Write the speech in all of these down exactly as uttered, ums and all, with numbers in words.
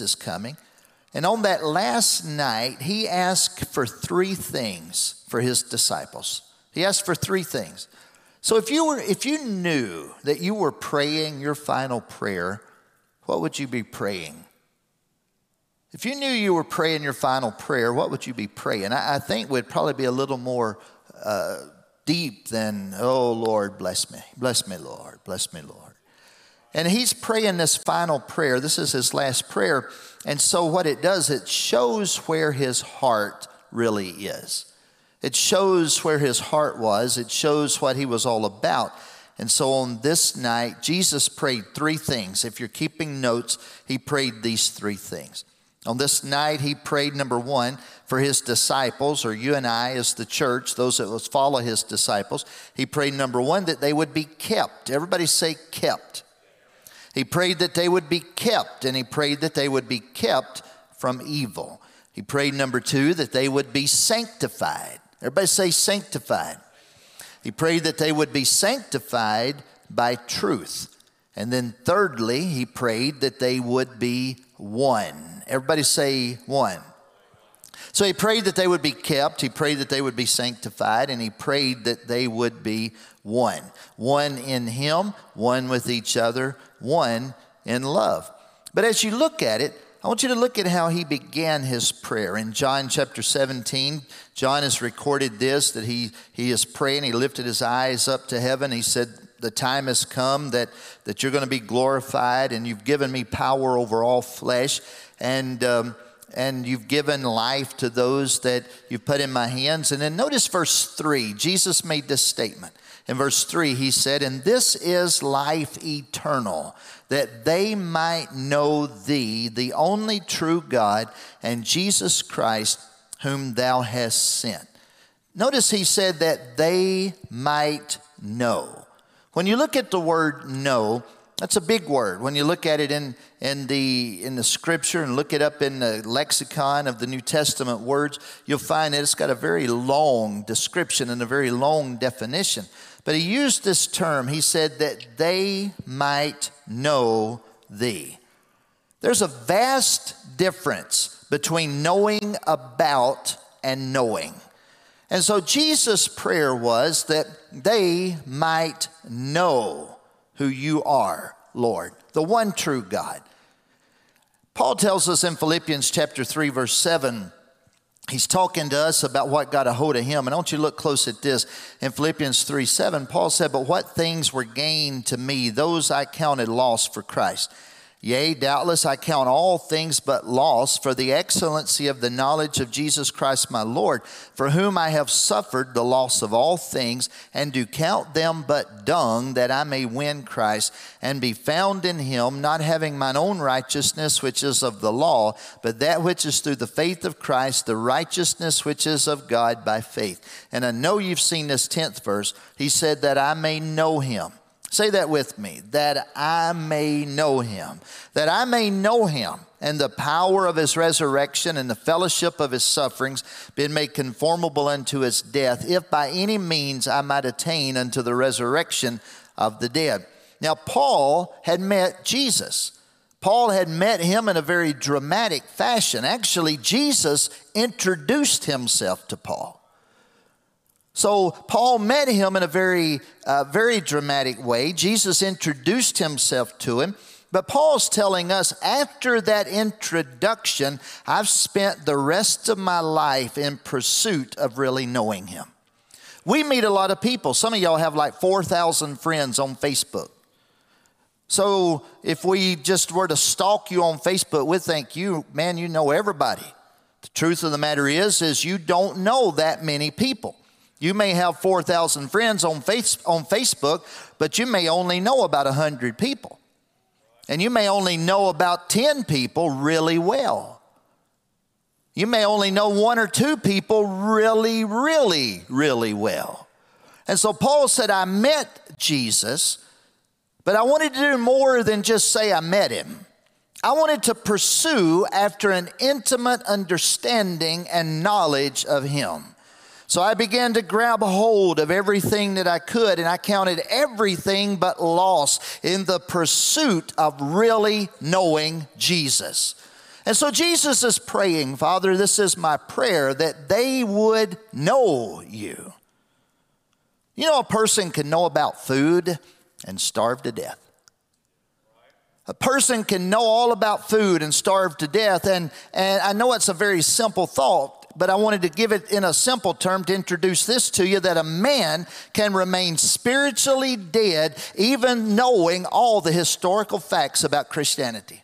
is coming. And on that last night, he asked for three things for his disciples. He asked for three things. So if you were, if you knew that you were praying your final prayer, what would you be praying? If you knew you were praying your final prayer, what would you be praying? I, I think we'd probably be a little more uh, deep than, oh, Lord, bless me. Bless me, Lord. Bless me, Lord. And he's praying this final prayer. This is his last prayer. And so what it does, it shows where his heart really is. It shows where his heart was. It shows what he was all about. And so on this night, Jesus prayed three things. If you're keeping notes, he prayed these three things. On this night, he prayed, number one, for his disciples, or you and I as the church, those that will follow his disciples. He prayed, number one, that they would be kept. Everybody say kept. He prayed that they would be kept, and he prayed that they would be kept from evil. He prayed, number two, that they would be sanctified. Everybody say sanctified. He prayed that they would be sanctified by truth. And then thirdly, he prayed that they would be one. Everybody say one. So he prayed that they would be kept, he prayed that they would be sanctified, and he prayed that they would be one. One in him, one with each other, one in love. But as you look at it, I want you to look at how he began his prayer. In John chapter seventeen, John has recorded this, that he, he is praying. He lifted his eyes up to heaven. He said, the time has come that, that you're going to be glorified, and you've given me power over all flesh, and um, and you've given life to those that you've put in my hands. And then notice verse three. Jesus made this statement. In verse three, he said, and this is life eternal, that they might know thee, the only true God, and Jesus Christ, whom thou hast sent. Notice he said that they might know. When you look at the word know, that's a big word. When you look at it in, in, the, in the scripture and look it up in the lexicon of the New Testament words, you'll find that it's got a very long description and a very long definition. But he used this term. He said that they might know thee. There's a vast difference between knowing about and knowing. And so Jesus' prayer was that they might know who you are, Lord, the one true God. Paul tells us in Philippians chapter three, verse seven, he's talking to us about what got a hold of him. And I want you to look close at this. In Philippians three, seven, Paul said, but what things were gained to me, those I counted loss for Christ. Yea, doubtless I count all things but loss for the excellency of the knowledge of Jesus Christ my Lord, for whom I have suffered the loss of all things, and do count them but dung, that I may win Christ, and be found in him, not having mine own righteousness, which is of the law, but that which is through the faith of Christ, the righteousness which is of God by faith. And I know you've seen this tenth verse. He said that I may know him. Say that with me, that I may know him, that I may know him and the power of his resurrection and the fellowship of his sufferings, being made conformable unto his death, if by any means I might attain unto the resurrection of the dead. Now, Paul had met Jesus. Paul had met him in a very dramatic fashion. Actually, Jesus introduced himself to Paul. So Paul met him in a very, uh, very dramatic way. Jesus introduced himself to him. But Paul's telling us, after that introduction, I've spent the rest of my life in pursuit of really knowing him. We meet a lot of people. Some of y'all have like four thousand friends on Facebook. So if we just were to stalk you on Facebook, we'd think, you, man, you know everybody. The truth of the matter is, is you don't know that many people. You may have four thousand friends on face, on Facebook, but you may only know about one hundred people. And you may only know about ten people really well. You may only know one or two people really, really, really well. And so Paul said, I met Jesus, but I wanted to do more than just say I met him. I wanted to pursue after an intimate understanding and knowledge of him. So I began to grab hold of everything that I could, and I counted everything but loss in the pursuit of really knowing Jesus. And so Jesus is praying, Father, this is my prayer, that they would know you. You know, a person can know about food and starve to death. A person can know all about food and starve to death. And, and I know it's a very simple thought, but I wanted to give it in a simple term to introduce this to you, that a man can remain spiritually dead even knowing all the historical facts about Christianity.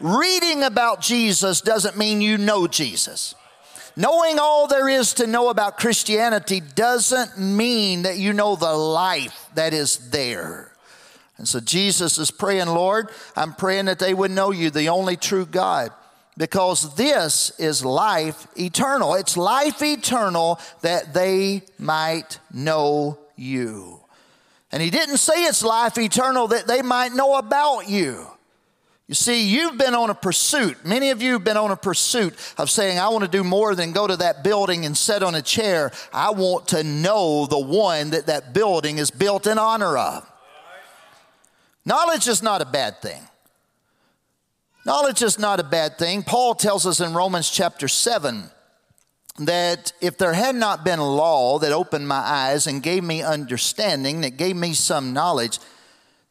Reading about Jesus doesn't mean you know Jesus. Knowing all there is to know about Christianity doesn't mean that you know the life that is there. And so Jesus is praying, Lord, I'm praying that they would know you, the only true God, because this is life eternal. It's life eternal that they might know you. And he didn't say it's life eternal that they might know about you. You see, you've been on a pursuit. Many of you have been on a pursuit of saying, I want to do more than go to that building and sit on a chair. I want to know the one that that building is built in honor of. Knowledge is not a bad thing. Knowledge is not a bad thing. Paul tells us in Romans chapter seven that if there had not been a law that opened my eyes and gave me understanding, that gave me some knowledge,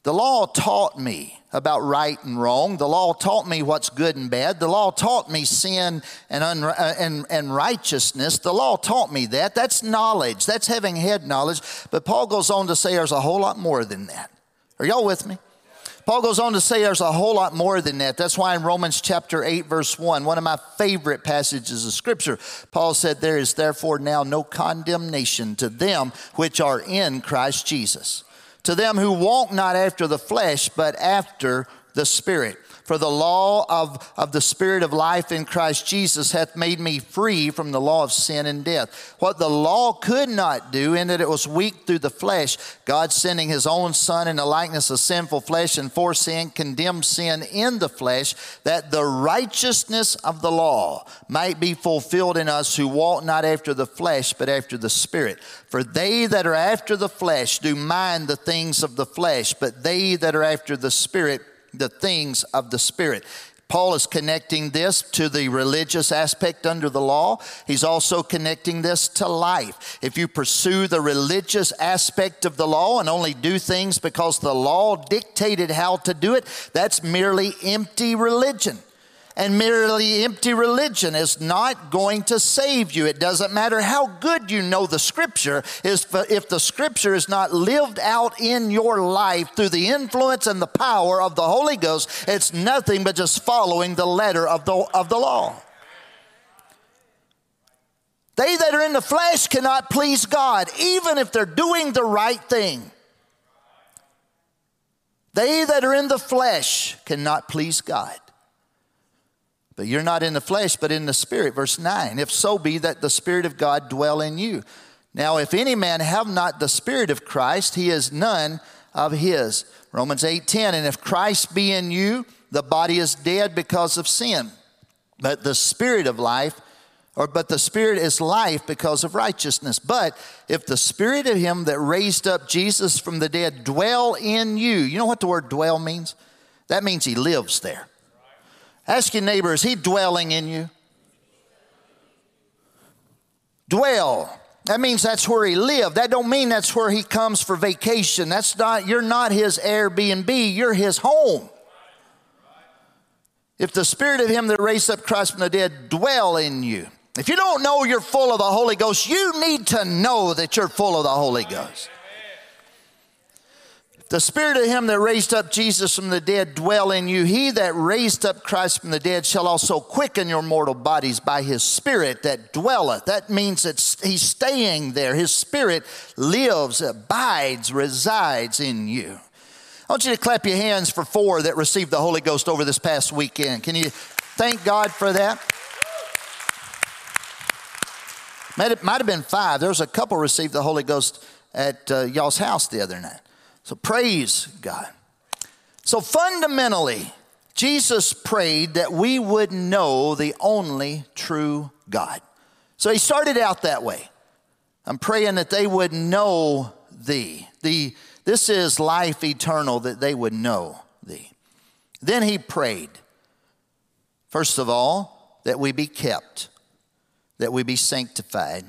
the law taught me about right and wrong. The law taught me what's good and bad. The law taught me sin and, unri- and, and righteousness. The law taught me that. That's knowledge. That's having head knowledge. But Paul goes on to say there's a whole lot more than that. Are y'all with me? Paul goes on to say there's a whole lot more than that. That's why in Romans chapter eight, verse one, one of my favorite passages of Scripture, Paul said, there is therefore now no condemnation to them which are in Christ Jesus, to them who walk not after the flesh, but after the Spirit. For the law of, of the Spirit of life in Christ Jesus hath made me free from the law of sin and death. What the law could not do, in that it was weak through the flesh, God sending his own Son in the likeness of sinful flesh, and for sin condemned sin in the flesh, that the righteousness of the law might be fulfilled in us who walk not after the flesh, but after the Spirit. For they that are after the flesh do mind the things of the flesh, but they that are after the Spirit, the things of the Spirit. Paul is connecting this to the religious aspect under the law. He's also connecting this to life. If you pursue the religious aspect of the law and only do things because the law dictated how to do it, that's merely empty religion. And merely empty religion is not going to save you. It doesn't matter how good you know the Scripture, if the Scripture is not lived out in your life through the influence and the power of the Holy Ghost, it's nothing but just following the letter of the, of the law. They that are in the flesh cannot please God, even if they're doing the right thing. They that are in the flesh cannot please God. But you're not in the flesh, but in the Spirit. Verse nine, if so be that the Spirit of God dwell in you. Now, if any man have not the Spirit of Christ, he is none of his. Romans eight ten, and if Christ be in you, the body is dead because of sin, but the Spirit of life, or but the Spirit is life because of righteousness. But if the Spirit of him that raised up Jesus from the dead dwell in you. You know what the word dwell means? That means he lives there. Ask your neighbor, is he dwelling in you? Dwell. That means that's where he lived. That don't mean that's where he comes for vacation. That's not, you're not his Airbnb, you're his home. If the Spirit of him that raised up Christ from the dead dwell in you. If you don't know you're full of the Holy Ghost, you need to know that you're full of the Holy Ghost. The Spirit of him that raised up Jesus from the dead dwell in you. He that raised up Christ from the dead shall also quicken your mortal bodies by his Spirit that dwelleth. That means that he's staying there. His Spirit lives, abides, resides in you. I want you to clap your hands for four that received the Holy Ghost over this past weekend. Can you thank God for that? It might have been five. There was a couple received the Holy Ghost at uh, y'all's house the other night. So praise God. So fundamentally, Jesus prayed that we would know the only true God. So he started out that way. I'm praying that they would know thee. The, this is life eternal, that they would know thee. Then he prayed First of all, that we be kept, that we be sanctified,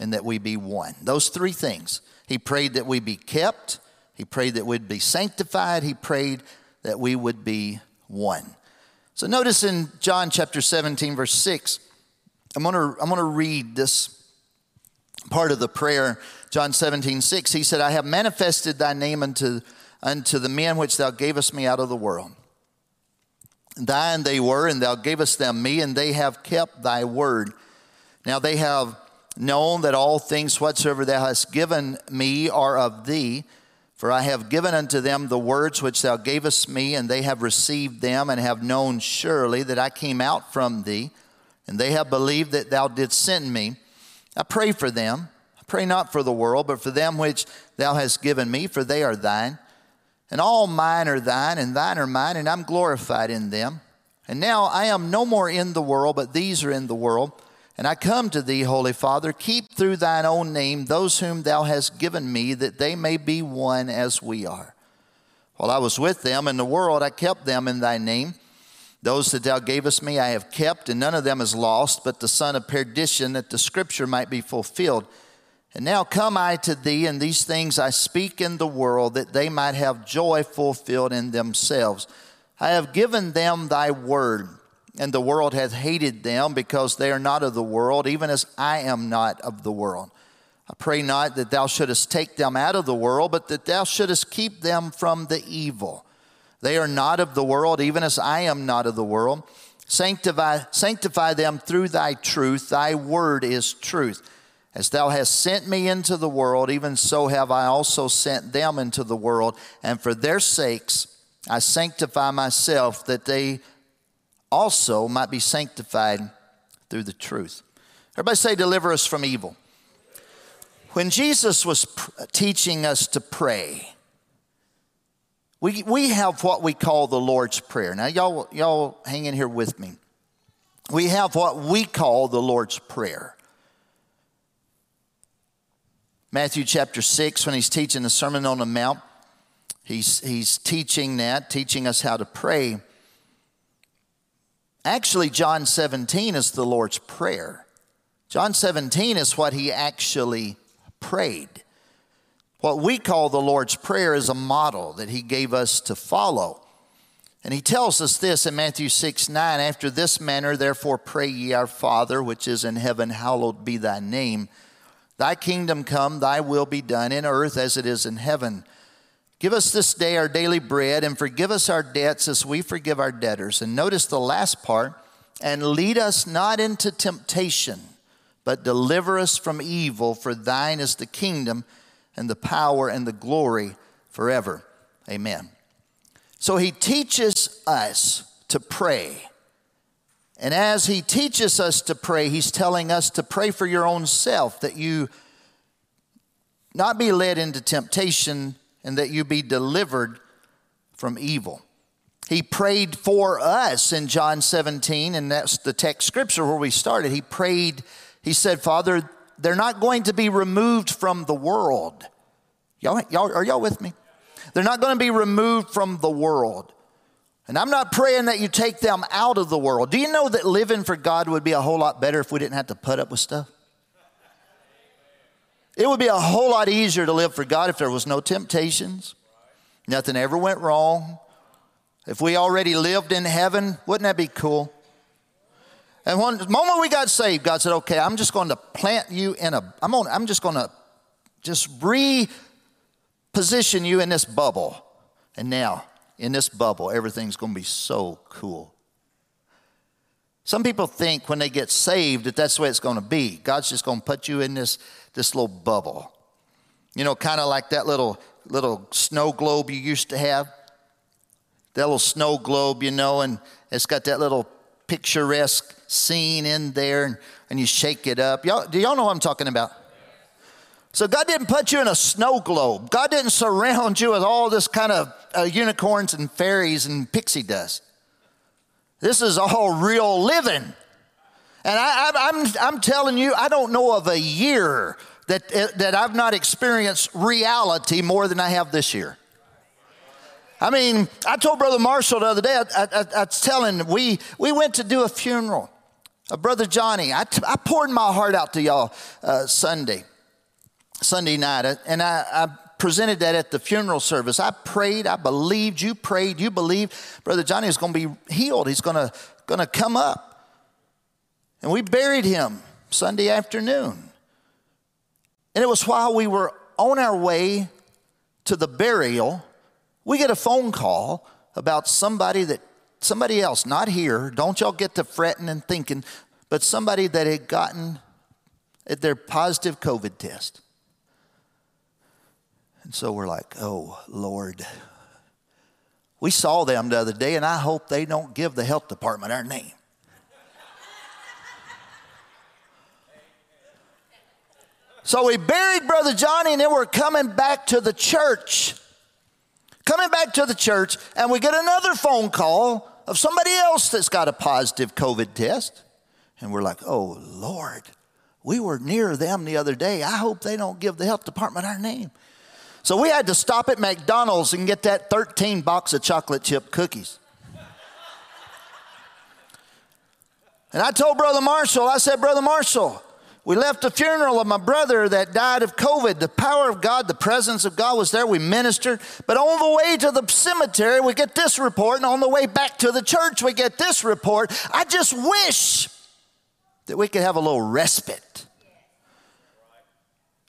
and that we be one. Those three things. He prayed that we be kept. He prayed that we'd be sanctified. He prayed that we would be one. So notice in John chapter seventeen, verse six, I'm going to, I'm going to read this part of the prayer. John seventeen, six, he said, I have manifested thy name unto, unto the men which thou gavest me out of the world. Thine they were, and thou gavest them me, and they have kept thy word. Now they have known that all things whatsoever thou hast given me are of thee, for I have given unto them the words which thou gavest me, and they have received them, and have known surely that I came out from thee, and they have believed that thou didst send me. I pray for them. I pray not for the world, but for them which thou hast given me, for they are thine. And all mine are thine, and thine are mine, and I'm glorified in them. And now I am no more in the world, but these are in the world. And I come to thee, Holy Father, keep through thine own name those whom thou hast given me, that they may be one as we are. While I was with them in the world, I kept them in thy name. Those that thou gavest me I have kept, and none of them is lost, but the son of perdition, that the scripture might be fulfilled. And now come I to thee, and these things I speak in the world, that they might have joy fulfilled in themselves. I have given them thy word, and the world hath hated them, because they are not of the world, even as I am not of the world. I pray not that thou shouldest take them out of the world, but that thou shouldest keep them from the evil. They are not of the world, even as I am not of the world. Sanctify, sanctify them through thy truth. Thy word is truth. As thou hast sent me into the world, even so have I also sent them into the world. And for their sakes I sanctify myself, that they also might be sanctified through the truth. Everybody say, deliver us from evil. When Jesus was pr- teaching us to pray, we, we have what we call the Lord's Prayer. Now, y'all, y'all hang in here with me. We have what we call the Lord's Prayer. Matthew chapter six, when he's teaching the Sermon on the Mount, he's, he's teaching that, teaching us how to pray. Actually, John seventeen is the Lord's Prayer. John seventeen is what he actually prayed. What we call the Lord's Prayer is a model that he gave us to follow. And he tells us this in Matthew six, nine, after this manner, therefore pray ye, our Father, which is in heaven, hallowed be thy name. Thy kingdom come, thy will be done in earth as it is in heaven. Give us this day our daily bread, and forgive us our debts as we forgive our debtors. And notice the last part, and lead us not into temptation, but deliver us from evil, for thine is the kingdom and the power and the glory forever. Amen. So he teaches us to pray. And as he teaches us to pray, he's telling us to pray for your own self, that you not be led into temptation and that you be delivered from evil. He prayed for us in John seventeen, and that's the text scripture where we started. He prayed, he said, Father, they're not going to be removed from the world. Y'all, y'all, are y'all with me? They're not going to be removed from the world. And I'm not praying that you take them out of the world. Do you know that living for God would be a whole lot better if we didn't have to put up with stuff? It would be a whole lot easier to live for God if there was no temptations. Nothing ever went wrong. If we already lived in heaven, wouldn't that be cool? And when, the moment we got saved, God said, okay, I'm just going to plant you in a, I'm, on, I'm just going to just reposition you in this bubble. And now, in this bubble, everything's going to be so cool. Some people think when they get saved that that's the way it's going to be. God's just going to put you in this, this little bubble. You know, kind of like that little, little snow globe you used to have. That little snow globe, you know, and it's got that little picturesque scene in there, and, and you shake it up. Y'all, do y'all know what I'm talking about? So God didn't put you in a snow globe. God didn't surround you with all this kind of uh, unicorns and fairies and pixie dust. This is all real living. And I, I, I'm, I'm telling you, I don't know of a year that, uh, that I've not experienced reality more than I have this year. I mean, I told Brother Marshall the other day, I, I, I was telling, we, we went to do a funeral. Uh, Brother Johnny, I, t- I poured my heart out to y'all uh, Sunday, Sunday night, and I, I presented that at the funeral service. I prayed, I believed, you prayed, you believed. Brother Johnny is going to be healed. He's going to going to come up. And we buried him Sunday afternoon. And it was while we were on our way to the burial, we get a phone call about somebody that, somebody else, not here, don't y'all get to fretting and thinking, but somebody that had gotten their positive COVID test. And so we're like, oh, Lord. We saw them the other day, and I hope they don't give the health department our name. So we buried Brother Johnny, and then we're coming back to the church. Coming back to the church, and we get another phone call of somebody else that's got a positive COVID test. And we're like, oh, Lord, we were near them the other day. I hope they don't give the health department our name. So we had to stop at McDonald's and get that thirteen box of chocolate chip cookies. And I told Brother Marshall, I said, Brother Marshall, we left the funeral of my brother that died of COVID. The power of God, the presence of God was there. We ministered. But on the way to the cemetery, we get this report. And on the way back to the church, we get this report. I just wish that we could have a little respite.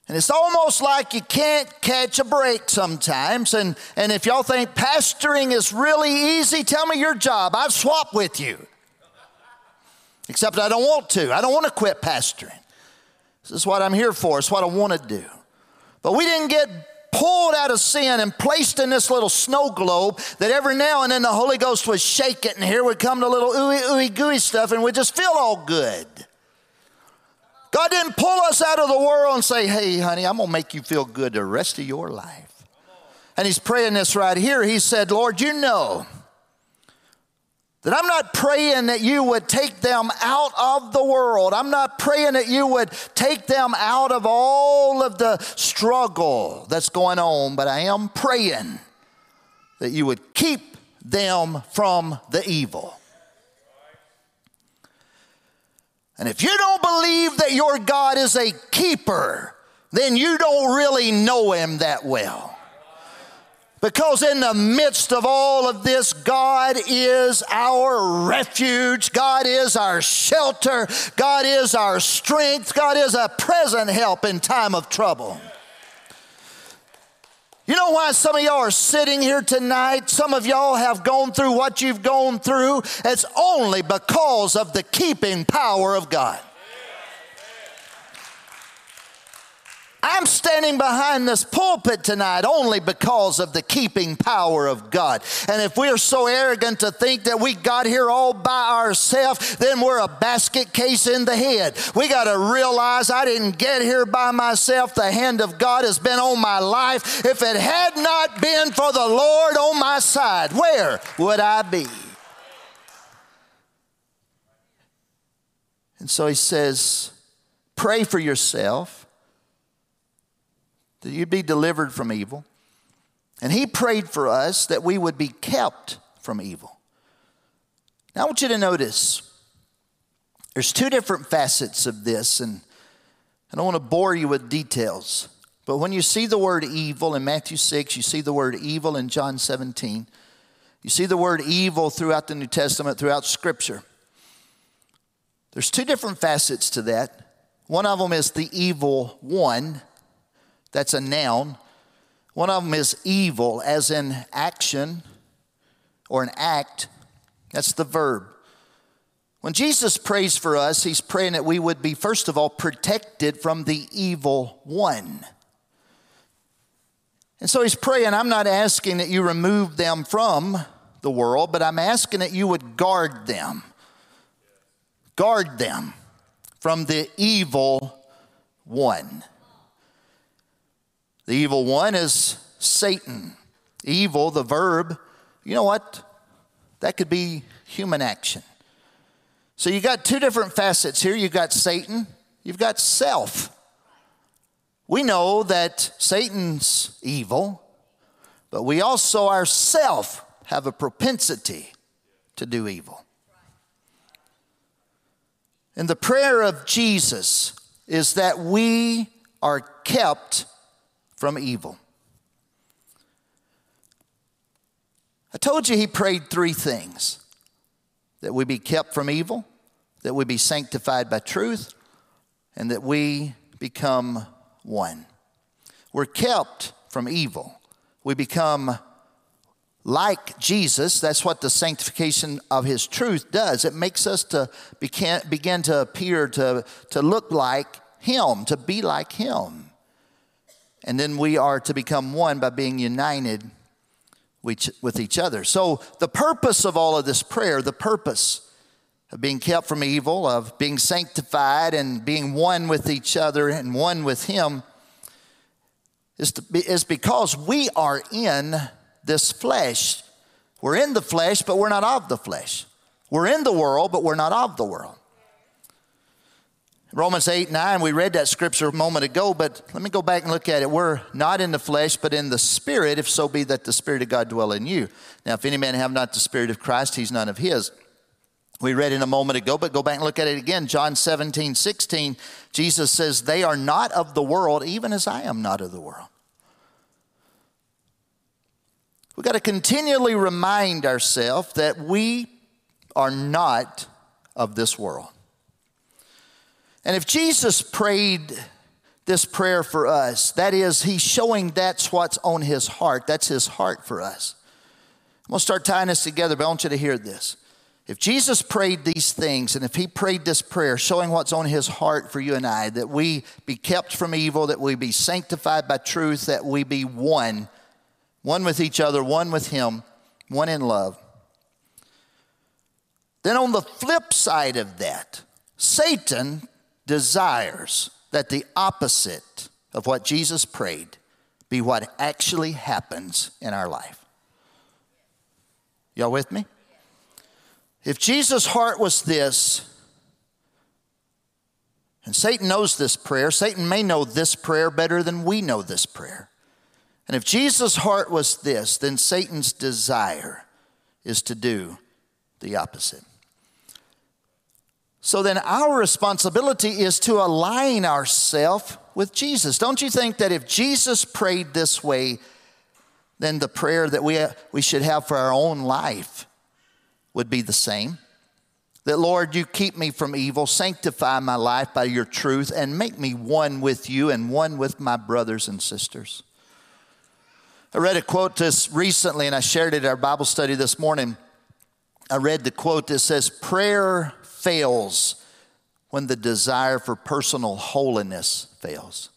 And it's almost like you can't catch a break sometimes. And, and if y'all think pastoring is really easy, tell me your job. I'd swap with you. Except I don't want to. I don't want to quit pastoring. This is what I'm here for. It's what I want to do. But we didn't get pulled out of sin and placed in this little snow globe that every now and then the Holy Ghost would shake it, and here would come the little ooey, ooey, gooey stuff, and we just feel all good. God didn't pull us out of the world and say, hey, honey, I'm going to make you feel good the rest of your life. And he's praying this right here. He said, Lord, you know that I'm not praying that you would take them out of the world. I'm not praying that you would take them out of all of the struggle that's going on, but I am praying that you would keep them from the evil. And if you don't believe that your God is a keeper, then you don't really know him that well. Because in the midst of all of this, God is our refuge. God is our shelter. God is our strength. God is a present help in time of trouble. You know why some of y'all are sitting here tonight? Some of y'all have gone through what you've gone through. It's only because of the keeping power of God. I'm standing behind this pulpit tonight only because of the keeping power of God. And if we're so arrogant to think that we got here all by ourselves, then we're a basket case in the head. We got to realize I didn't get here by myself. The hand of God has been on my life. If it had not been for the Lord on my side, where would I be? And so he says, pray for yourself that you'd be delivered from evil. And he prayed for us that we would be kept from evil. Now I want you to notice, there's two different facets of this, and I don't want to bore you with details, but when you see the word evil in Matthew six, you see the word evil in John seventeen, you see the word evil throughout the New Testament, throughout Scripture. There's two different facets to that. One of them is the evil one. That's a noun. One of them is evil, as in action or an act. That's the verb. When Jesus prays for us, he's praying that we would be, first of all, protected from the evil one. And so he's praying, I'm not asking that you remove them from the world, but I'm asking that you would guard them. Guard them from the evil one. The evil one is Satan. Evil, the verb, you know what? That could be human action. So you got two different facets here. You've got Satan, you've got self. We know that Satan's evil, But we also ourselves have a propensity to do evil. And the prayer of Jesus is that we are kept from evil. I told you he prayed three things: that we be kept from evil, that we be sanctified by truth, and that we become one. We're kept from evil. We become like Jesus. That's what the sanctification of his truth does. It makes us to begin to appear, to, to look like him, to be like him. And then we are to become one by being united with each other. So the purpose of all of this prayer, the purpose of being kept from evil, of being sanctified and being one with each other and one with him, is, to be, is because we are in this flesh. We're in the flesh, but we're not of the flesh. We're in the world, but we're not of the world. Romans eight, nine, we read that scripture a moment ago, but let me go back and look at it. We're not in the flesh, but in the Spirit, if so be that the Spirit of God dwell in you. Now, if any man have not the Spirit of Christ, he's none of his. We read it a moment ago, but go back and look at it again. John seventeen, sixteen, Jesus says, they are not of the world, even as I am not of the world. We've got to continually remind ourselves that we are not of this world. And if Jesus prayed this prayer for us, that is, he's showing that's what's on his heart. That's his heart for us. I'm going to start tying this together, but I want you to hear this. If Jesus prayed these things, and if he prayed this prayer, showing what's on his heart for you and I, that we be kept from evil, that we be sanctified by truth, that we be one, one with each other, one with him, one in love. Then on the flip side of that, Satan desires that the opposite of what Jesus prayed be what actually happens in our life. Y'all with me? If Jesus' heart was this, and Satan knows this prayer, Satan may know this prayer better than we know this prayer. And if Jesus' heart was this, then Satan's desire is to do the opposite. So then our responsibility is to align ourselves with Jesus. Don't you think that if Jesus prayed this way, then the prayer that we, we should have for our own life would be the same? That, Lord, you keep me from evil, sanctify my life by your truth, and make me one with you and one with my brothers and sisters. I read a quote this recently, and I shared it at our Bible study this morning. I read the quote that says, prayer fails when the desire for personal holiness fails.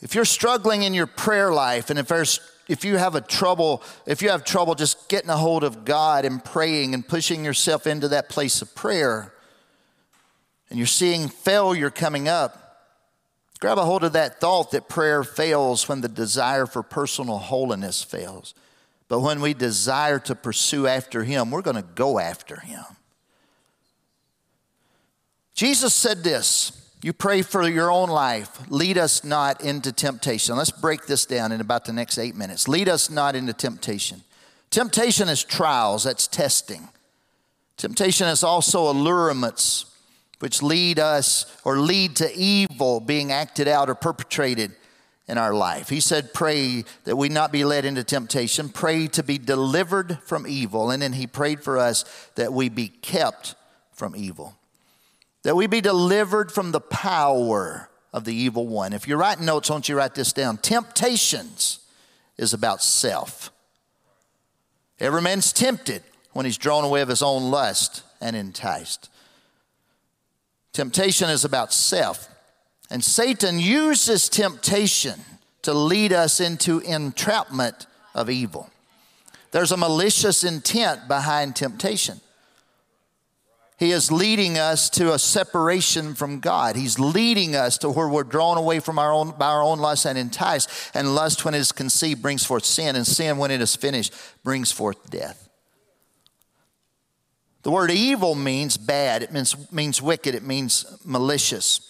If you're struggling in your prayer life, and if there's if you have a trouble, if you have trouble just getting a hold of God and praying and pushing yourself into that place of prayer, and you're seeing failure coming up, grab a hold of that thought that prayer fails when the desire for personal holiness fails. But when we desire to pursue after him, we're going to go after him. Jesus said this, you pray for your own life, lead us not into temptation. Let's break this down in about the next eight minutes. Lead us not into temptation. Temptation is trials, that's testing. Temptation is also allurements, which lead us or lead to evil being acted out or perpetrated in our life. He said, pray that we not be led into temptation. Pray to be delivered from evil. And then he prayed for us that we be kept from evil. That we be delivered from the power of the evil one. If you're writing notes, won't you write this down? Temptations is about self. Every man's tempted when he's drawn away of his own lust and enticed. Temptation is about self. And Satan uses temptation to lead us into entrapment of evil. There's a malicious intent behind temptation. He is leading us to a separation from God. He's leading us to where we're drawn away from our own, by our own lust and enticed. And lust, when it is conceived, brings forth sin. And sin, when it is finished, brings forth death. The word evil means bad. It means, means wicked. It means malicious.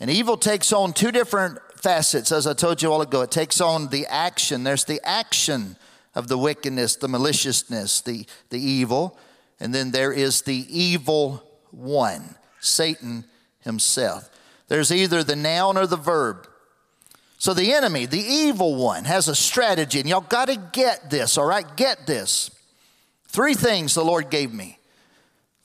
And evil takes on two different facets, as I told you a while ago. It takes on the action. There's the action of the wickedness, the maliciousness, the, the evil. And then there is the evil one, Satan himself. There's either the noun or the verb. So the enemy, the evil one, has a strategy. And y'all got to get this, all right? Get this. Three things the Lord gave me.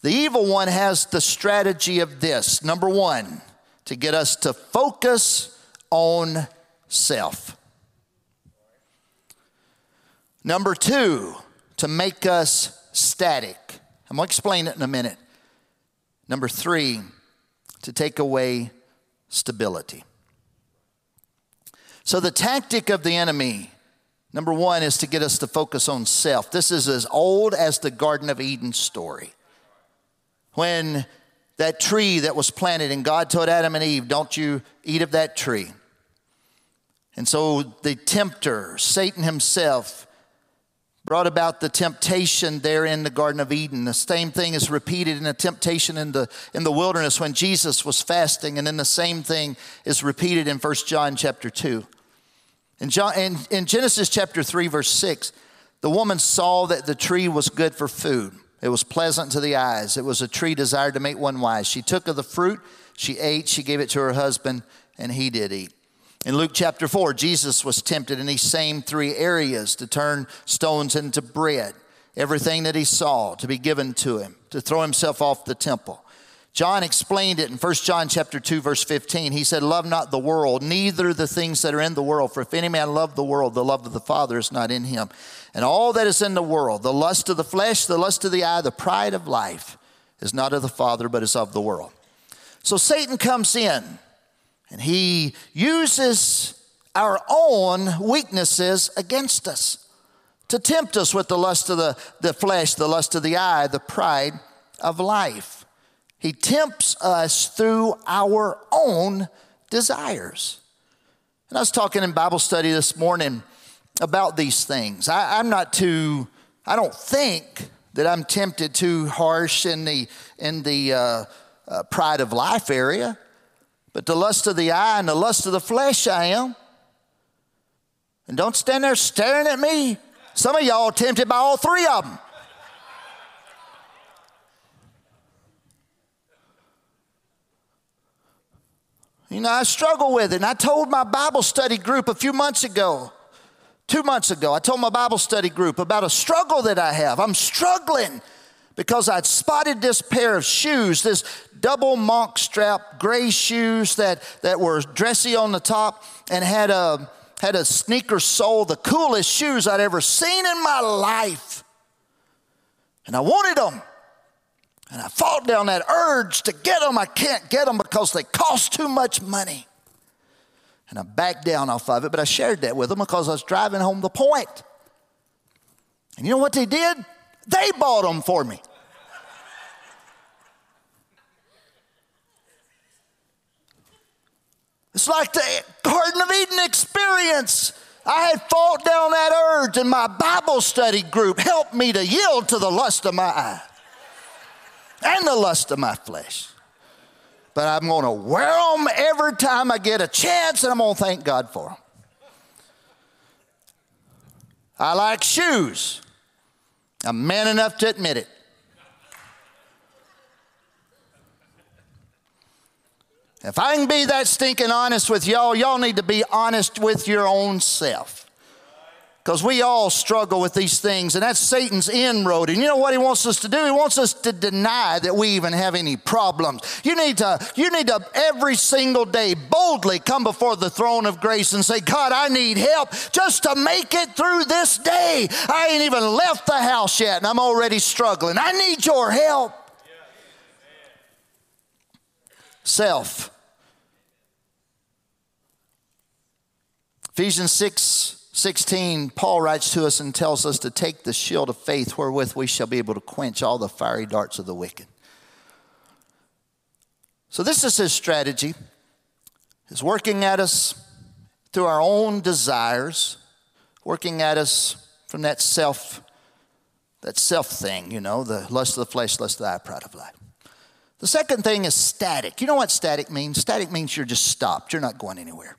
The evil one has the strategy of this. Number one, to get us to focus on self. Number two, to make us static. I'm going to explain it in a minute. Number three, to take away stability. So the tactic of the enemy, number one, is to get us to focus on self. This is as old as the Garden of Eden story. When that tree that was planted and God told Adam and Eve, don't you eat of that tree. And so the tempter, Satan himself, brought about the temptation there in the Garden of Eden. The same thing is repeated in the temptation in the, in the wilderness when Jesus was fasting. And then the same thing is repeated in First John chapter two. In, John, in, in Genesis chapter three verse six, the woman saw that the tree was good for food. It was pleasant to the eyes. It was a tree desired to make one wise. She took of the fruit. She ate. She gave it to her husband, and he did eat. In Luke chapter four, Jesus was tempted in these same three areas to turn stones into bread. Everything that he saw to be given to him, to throw himself off the temple. John explained it in First John chapter two, verse fifteen. He said, love not the world, neither the things that are in the world. For if any man love the world, the love of the Father is not in him. And all that is in the world, the lust of the flesh, the lust of the eye, the pride of life, is not of the Father, but is of the world. So Satan comes in, and he uses our own weaknesses against us to tempt us with the lust of the, the flesh, the lust of the eye, the pride of life. He tempts us through our own desires. And I was talking in Bible study this morning about these things. I, I'm not too, I don't think that I'm tempted too harsh in the, in the uh, uh, pride of life area. But the lust of the eye and the lust of the flesh I am. And don't stand there staring at me. Some of y'all are tempted by all three of them. You know, I struggle with it. And I told my Bible study group a few months ago, two months ago, I told my Bible study group about a struggle that I have. I'm struggling because I'd spotted this pair of shoes, this double monk strap gray shoes that, that were dressy on the top and had a, had a sneaker sole, the coolest shoes I'd ever seen in my life. And I wanted them. And I fought down that urge to get them. I can't get them because they cost too much money. And I backed down off of it, but I shared that with them because I was driving home the point. And you know what they did? They bought them for me. It's like the Garden of Eden experience. I had fought down that urge, and my Bible study group helped me to yield to the lust of my eye. And the lust of my flesh. But I'm going to wear them every time I get a chance, and I'm going to thank God for them. I like shoes. I'm man enough to admit it. If I can be that stinking honest with y'all, y'all need to be honest with your own self. Because we all struggle with these things, and that's Satan's inroad. And you know what he wants us to do? He wants us to deny that we even have any problems. You need to, you need to every single day boldly come before the throne of grace and say, God, I need help just to make it through this day. I ain't even left the house yet, and I'm already struggling. I need your help. Yeah. Self. Ephesians six sixteen, Paul writes to us and tells us to take the shield of faith wherewith we shall be able to quench all the fiery darts of the wicked. So this is his strategy. He's working at us through our own desires, working at us from that self, that self thing, you know, the lust of the flesh, lust of the eye, pride of life. The second thing is static. You know what static means? Static means you're just stopped. You're not going anywhere.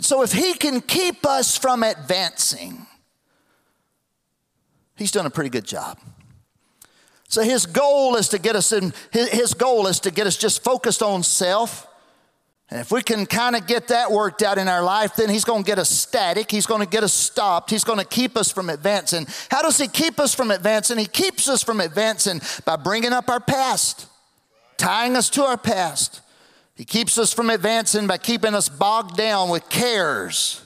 So if he can keep us from advancing, he's done a pretty good job. So his goal is to get us in, his goal is to get us just focused on self. And if we can kind of get that worked out in our life, then he's going to get us static. He's going to get us stopped. He's going to keep us from advancing. How does he keep us from advancing? He keeps us from advancing by bringing up our past, tying us to our past. He keeps us from advancing by keeping us bogged down with cares.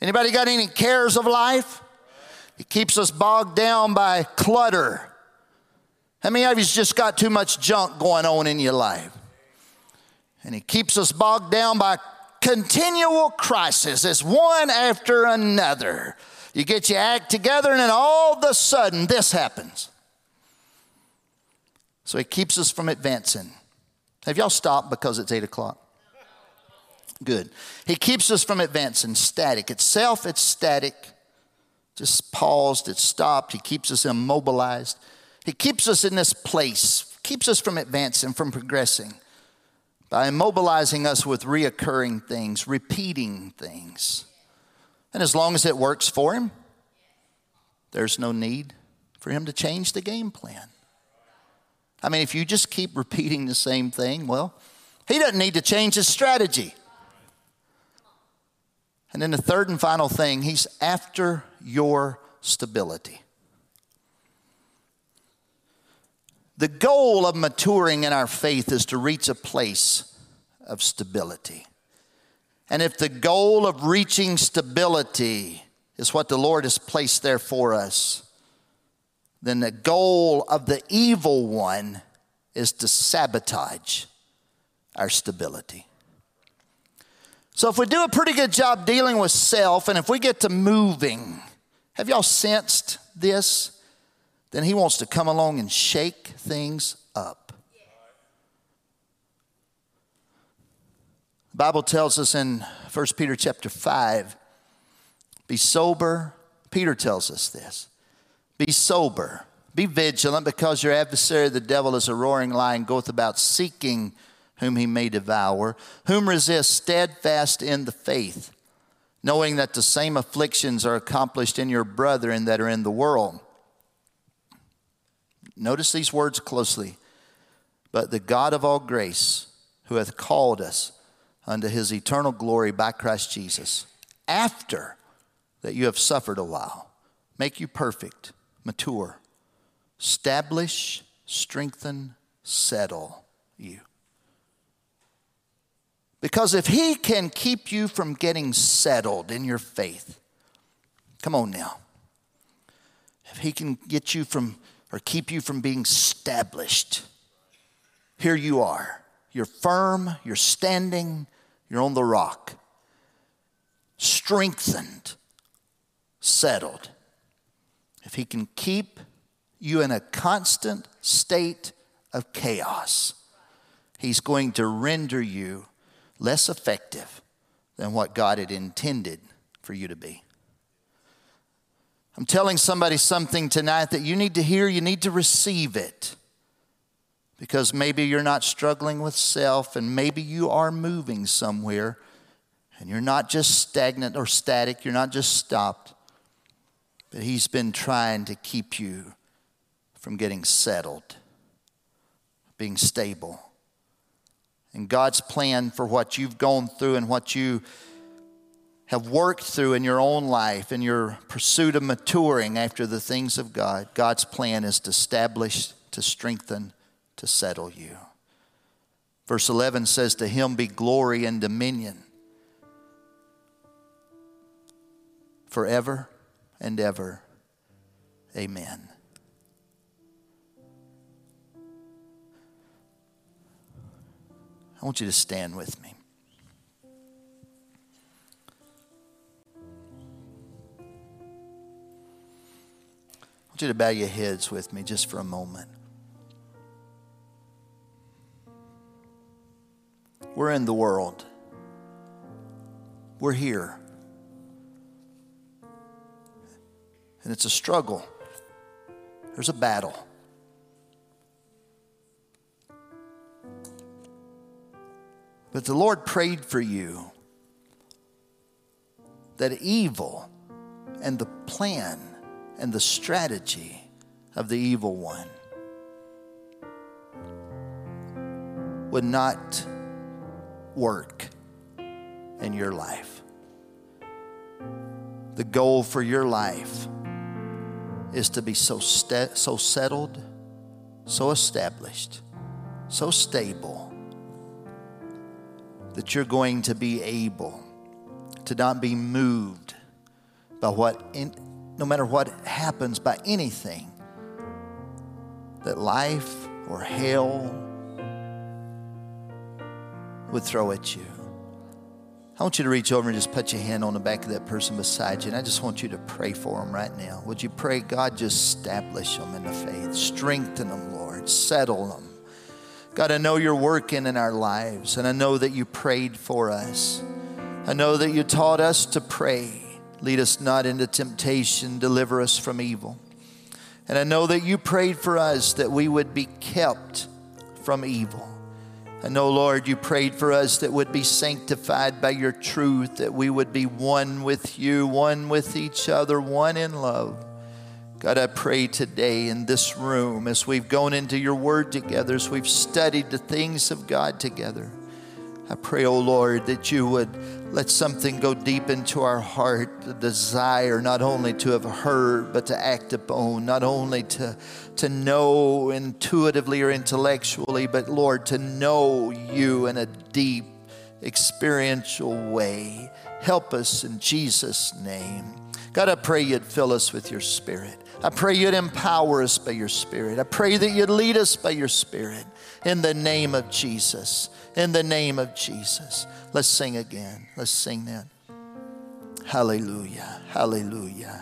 Anybody got any cares of life? He keeps us bogged down by clutter. How many of you's just got too much junk going on in your life? And he keeps us bogged down by continual crises. It's one after another. You get your act together and then all of a sudden this happens. So he keeps us from advancing. Have y'all stopped because it's eight o'clock? Good. He keeps us from advancing, static. It's self, it's static. Just paused, it's stopped. He keeps us immobilized. He keeps us in this place, keeps us from advancing, from progressing, by immobilizing us with reoccurring things, repeating things. And as long as it works for him, there's no need for him to change the game plan. I mean, if you just keep repeating the same thing, well, he doesn't need to change his strategy. And then the third and final thing, he's after your stability. The goal of maturing in our faith is to reach a place of stability. And if the goal of reaching stability is what the Lord has placed there for us, then the goal of the evil one is to sabotage our stability. So if we do a pretty good job dealing with self, and if we get to moving, have y'all sensed this? Then he wants to come along and shake things up. The Bible tells us in First Peter chapter five, be sober. Peter tells us this. Be sober, be vigilant, because your adversary, the devil, is a roaring lion, goeth about seeking whom he may devour, whom resist steadfast in the faith, knowing that the same afflictions are accomplished in your brethren that are in the world. Notice these words closely. But the God of all grace, who hath called us unto his eternal glory by Christ Jesus, after that you have suffered a while, make you perfect, mature, establish, strengthen, settle you. Because if he can keep you from getting settled in your faith, come on now. If he can get you from or keep you from being established, here you are. You're firm, you're standing, you're on the rock. Strengthened, settled. If he can keep you in a constant state of chaos, he's going to render you less effective than what God had intended for you to be. I'm telling somebody something tonight that you need to hear, you need to receive it. Because maybe you're not struggling with self, and maybe you are moving somewhere and you're not just stagnant or static, you're not just stopped. But he's been trying to keep you from getting settled, being stable. And God's plan for what you've gone through and what you have worked through in your own life, in your pursuit of maturing after the things of God, God's plan is to establish, to strengthen, to settle you. Verse eleven says, to him be glory and dominion forever and ever. Amen. I want you to stand with me. I want you to bow your heads with me just for a moment. We're in the world. We're here. And it's a struggle. There's a battle. But the Lord prayed for you that evil and the plan and the strategy of the evil one would not work in your life. The goal for your life is to be so st- so settled, so established, so stable that you're going to be able to not be moved by what, in, no matter what happens, by anything that life or hell would throw at you. I want you to reach over and just put your hand on the back of that person beside you, and I just want you to pray for them right now. Would you pray, God, just establish them in the faith. Strengthen them, Lord. Settle them. God, I know you're working in our lives, and I know that you prayed for us. I know that you taught us to pray. Lead us not into temptation. Deliver us from evil. And I know that you prayed for us that we would be kept from evil. I know, Lord, you prayed for us that would be sanctified by your truth, that we would be one with you, one with each other, one in love. God, I pray today in this room, as we've gone into your word together, as we've studied the things of God together, I pray, oh Lord, that you would let something go deep into our heart, the desire not only to have heard, but to act upon, not only to, to know intuitively or intellectually, but Lord, to know you in a deep, experiential way. Help us in Jesus' name. God, I pray you'd fill us with your Spirit. I pray you'd empower us by your Spirit. I pray that you'd lead us by your Spirit. In the name of Jesus. In the name of Jesus. Let's sing again. Let's sing that. Hallelujah. Hallelujah.